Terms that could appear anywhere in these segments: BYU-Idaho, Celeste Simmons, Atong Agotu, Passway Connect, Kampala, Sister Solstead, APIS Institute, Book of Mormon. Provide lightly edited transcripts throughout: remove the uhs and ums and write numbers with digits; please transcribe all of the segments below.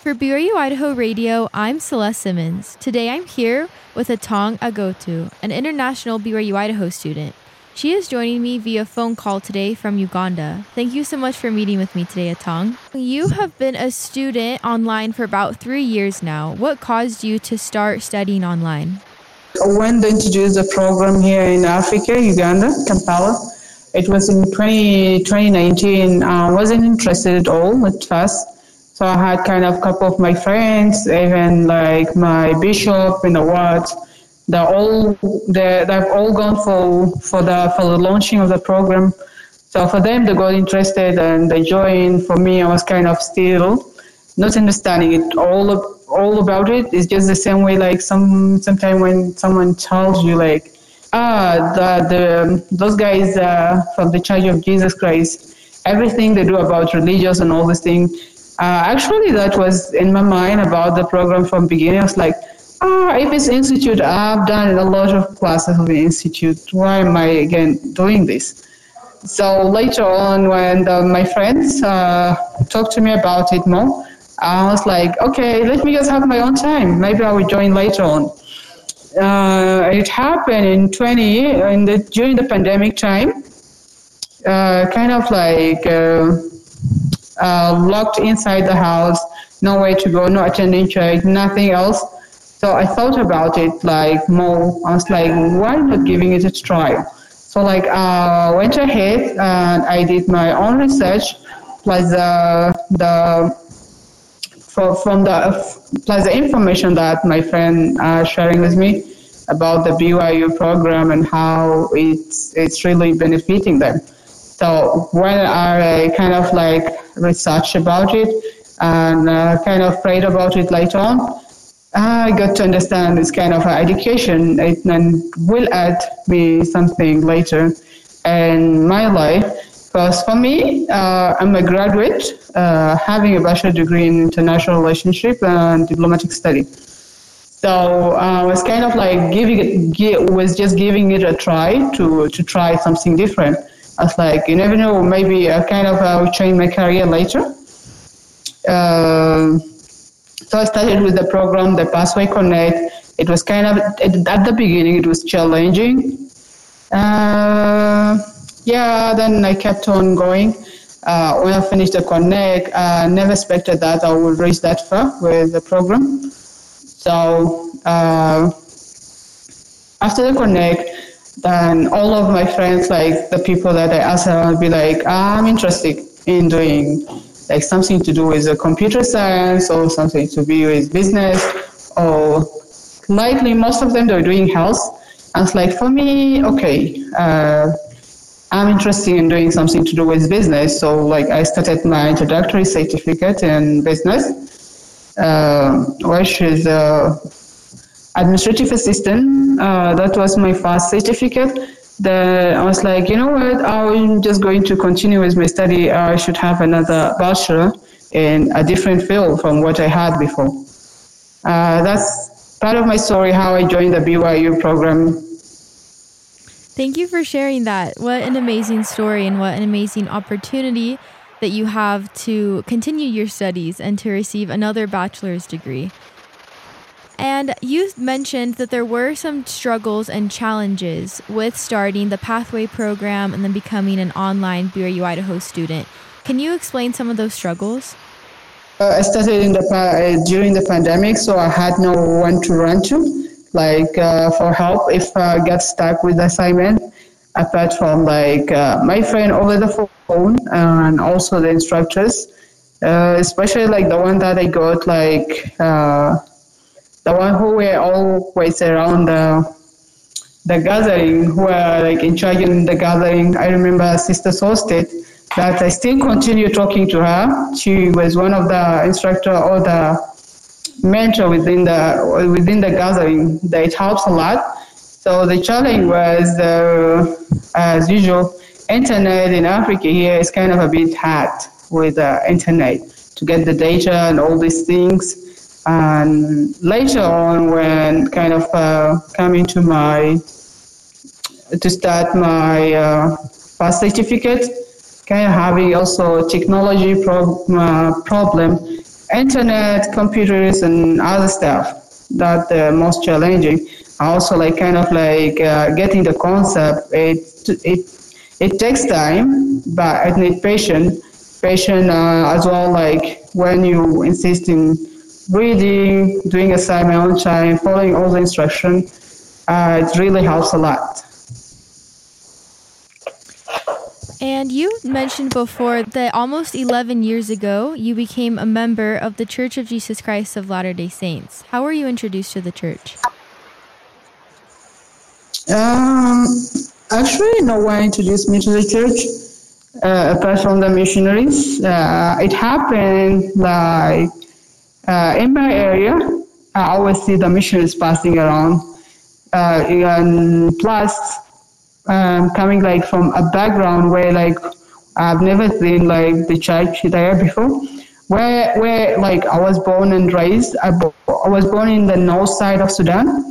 For BYU-Idaho Radio, I'm Celeste Simmons. Today I'm here with Atong Agotu, an international BYU-Idaho student. She is joining me via phone call today from Uganda. Thank you so much for meeting with me today, Atong. You have been a student online for about 3 years now. What caused you to start studying online? When they introduced the program here in Africa, Uganda, Kampala, it was in 2019. I wasn't interested at all at first. So I had kind of a couple of my friends, even like my bishop in the ward. They've all gone for the launching of the program. So for them, they got interested and they joined. For me, I was kind of still not understanding it all about it. It's just the same way like sometimes when someone tells you like, those guys from the Church of Jesus Christ, everything they do about religious and all these things. Actually, that was in my mind about the program from beginning. I was like, APIS Institute, I've done a lot of classes of the Institute. Why am I, again, doing this? So later on, when my friends talked to me about it more, I was like, okay, let me just have my own time. Maybe I will join later on. It happened in during the pandemic time, locked inside the house, nowhere to go, no attending church, nothing else. So I thought about it like more. I was like, why not giving it a try? So I went ahead and I did my own research plus the information that my friend sharing with me about the BYU program and how it's really benefiting them. So when I researched about it and prayed about it later on, I got to understand this kind of education and will add me something later in my life. Because for me, I'm a graduate having a bachelor degree in international relationship and diplomatic study. So I was giving it a try to try something different. I was like, you never know, maybe I will change my career later. So I started with the program, the Passway Connect. It was at the beginning, it was challenging. Then I kept on going. When I finished the Connect, I never expected that I would reach that far with the program. So after the Connect, then all of my friends, the people that I asked around, would be like, I'm interested in doing something to do with the computer science or something to be with business, or likely most of them they were doing health. I was like, for me, okay, I'm interested in doing something to do with business. So I started my introductory certificate in business, which is administrative assistant. That was my first certificate. Then I was like, you know what, I'm just going to continue with my study. I should have another bachelor in a different field from what I had before. That's part of my story, how I joined the BYU program. Thank you for sharing that. What an amazing story and what an amazing opportunity that you have to continue your studies and to receive another bachelor's degree. And you mentioned that there were some struggles and challenges with starting the Pathway program and then becoming an online BYU-Idaho student. Can you explain some of those struggles? I started during the pandemic, so I had no one to run to, for help if I got stuck with the assignment, apart from my friend over the phone and also the instructors, especially the one that I got the one who were always around the gathering, who were in charge in the gathering. I remember Sister Solstead, that I still continue talking to her. She was one of the instructor or the mentor within the gathering. That helps a lot. So the challenge was, as usual, internet in Africa here is kind of a bit hard with the internet to get the data and all these things. And later on, when coming to start my first certificate, having also a technology problem internet, computers, and other stuff that the most challenging. Also, like kind of like getting the concept, it takes time, but it needs patience as well. Like when you insist in reading, doing assignment on time, following all the instructions, it really helps a lot. And you mentioned before that almost 11 years ago, you became a member of the Church of Jesus Christ of Latter-day Saints. How were you introduced to the church? Actually, no one introduced me to the church, apart from the missionaries. It happened like in my area, I always see the missionaries passing around, and plus coming like from a background where like I've never seen like the church there before. Where like I was born and raised, I was born in the north side of Sudan.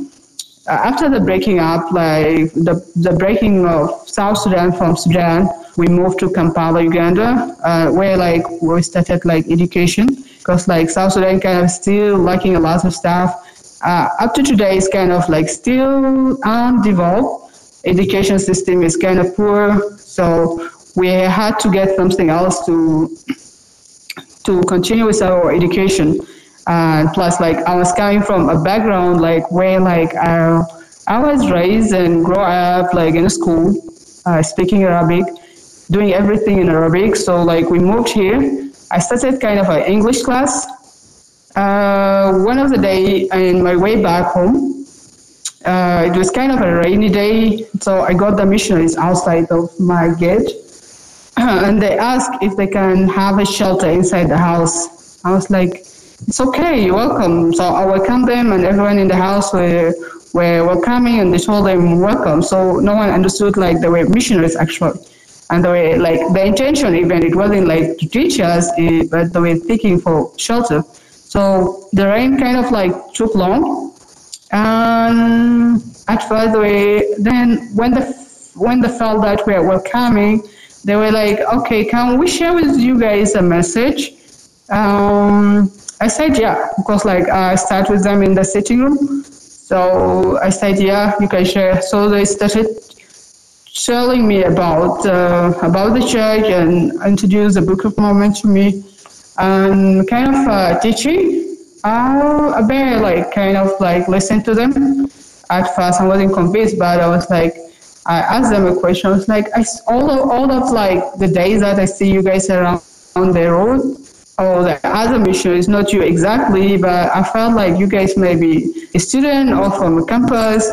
After the breaking up, like the breaking of South Sudan from Sudan, we moved to Kampala, Uganda, where like we started like education, because like South Sudan kind of still lacking a lot of stuff. Up to today, it's kind of like still undeveloped. Education system is kind of poor, so we had to get something else to continue with our education. Plus, like, I was coming from a background, like, where, like, I was raised and grew up, like, in a school, speaking Arabic, doing everything in Arabic. So, like, we moved here. I started kind of an English class. One of the day, on my way back home, it was kind of a rainy day. So, I got the missionaries outside of my gate. And they asked if they can have a shelter inside the house. I was like, it's okay, you're welcome. So I welcomed them, and everyone in the house were welcoming, and they told them welcome. So no one understood like they were missionaries actually, and they were like the intention even it wasn't like to teach us, but they were thinking for shelter. So the rain kind of like took long, and actually then when they felt that we were welcoming, they were like, okay, can we share with you guys a message? I said, yeah, because like I start with them in the sitting room. So I said, yeah, you can share. So they started telling me about the church and introduced the Book of Mormon to me, and kind of teaching. I barely like kind of like listened to them. At first I wasn't convinced, but I was like, I asked them a question. I was like, all of like the days that I see you guys around on the road, or the other missionaries, not you exactly, but I felt like you guys may be a student or from a campus,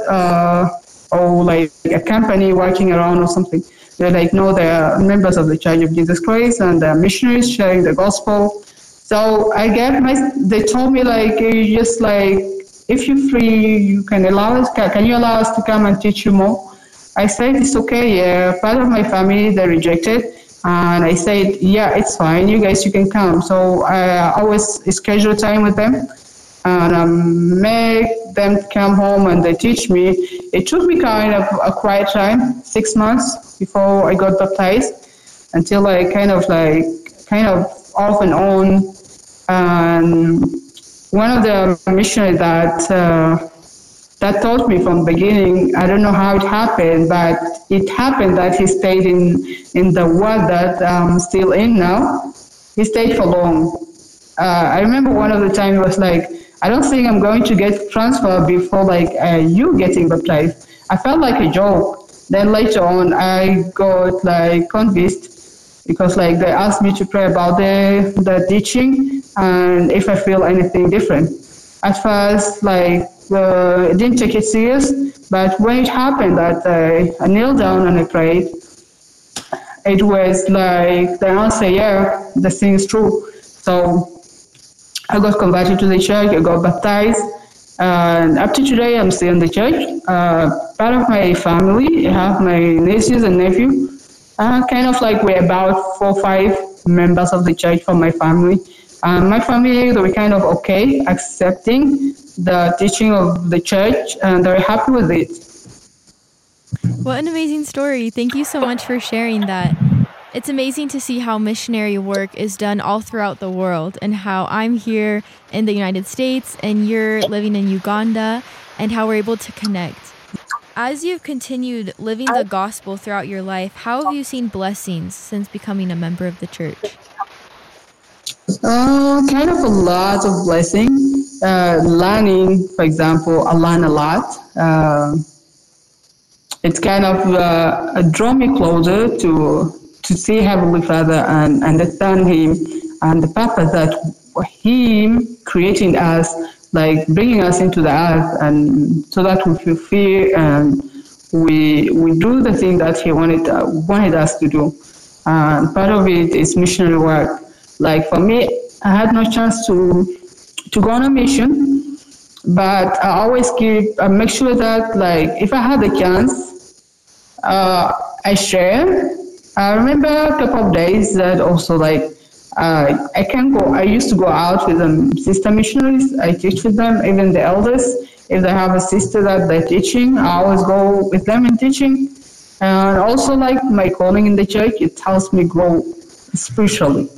or like a company working around or something. They're like, no, they are members of the Church of Jesus Christ, and they're missionaries sharing the gospel. So I gave they told me like, you just like, if you're free, you can you allow us to come and teach you more? I said, it's okay, yeah, part of my family, they rejected. And I said, yeah, it's fine. You guys, you can come. So I always schedule time with them, and make them come home and they teach me. It took me kind of a quiet time, 6 months before I got baptized, until I kind of off and on. And one of the missionaries that taught me from the beginning, I don't know how it happened, but it happened that he stayed in the ward that I'm still in now. He stayed for long. I remember one of the time he was like, I don't think I'm going to get transferred before like you getting baptized. I felt like a joke. Then later on, I got like convinced, because like they asked me to pray about the teaching and if I feel anything different. At first, like, I didn't take it serious, but when it happened that I knelt down and I prayed, it was like the answer, yeah, the thing is true. So I got converted to the church, I got baptized, and up to today I'm still in the church. Part of my family, I have my nieces and nephew, kind of like we're about 4 or 5 members of the church from my family. My family, they were kind of okay, accepting the teaching of the church, and they were happy with it. What an amazing story. Thank you so much for sharing that. It's amazing to see how missionary work is done all throughout the world, and how I'm here in the United States and you're living in Uganda, and how we're able to connect. As you've continued living the gospel throughout your life, how have you seen blessings since becoming a member of the church? Kind of a lot of blessings. Learning, for example, I learn a lot. It's kind of draw me closer to see Heavenly Father and understand Him and the purpose that Him creating us, like bringing us into the earth, and so that we fulfill and we do the thing that He wanted us to do. Part of it is missionary work. Like for me, I had no chance to go on a mission, but I always make sure that, like, if I had the chance, I share. I remember a couple of days that also, like, I can go. I used to go out with sister missionaries. I teach with them, even the elders. If they have a sister that they're teaching, I always go with them and teaching. And also, like, my calling in the church, it helps me grow spiritually.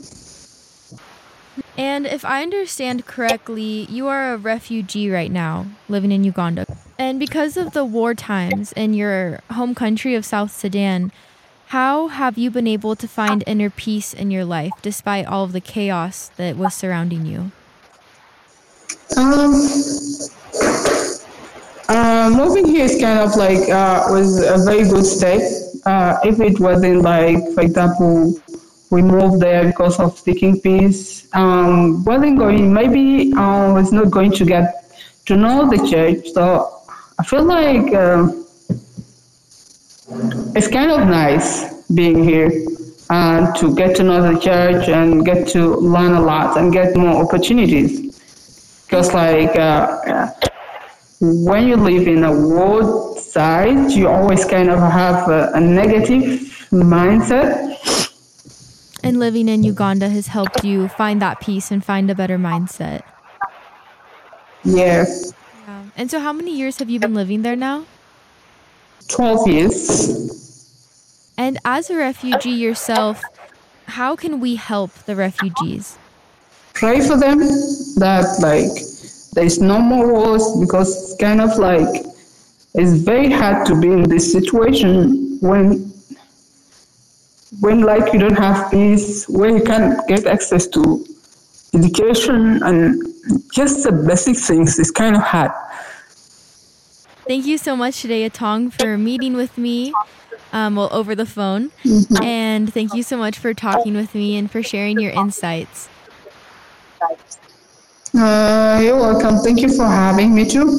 And if I understand correctly, you are a refugee right now, living in Uganda. And because of the war times in your home country of South Sudan, how have you been able to find inner peace in your life despite all of the chaos that was surrounding you? Moving here is kind of like was a very good step. If it wasn't like, for example, we moved there because of seeking peace, wasn't going. Maybe I was not going to get to know the church. So I feel like. It's kind of nice being here and to get to know the church and get to learn a lot and get more opportunities. Because, like, when you live in a world side, you always kind of have a negative mindset. And living in Uganda has helped you find that peace and find a better mindset. Yes. Yeah. And so how many years have you been living there now? 12 years. And as a refugee yourself, how can we help the refugees? Pray for them that, like, there's no more wars, because it's kind of like it's very hard to be in this situation when like you don't have peace, when you can't get access to education and just the basic things. It's kind of hard. Thank you so much today, Atong, for meeting with me over the phone. Mm-hmm. And thank you so much for talking with me and for sharing your insights. You're welcome. Thank you for having me too.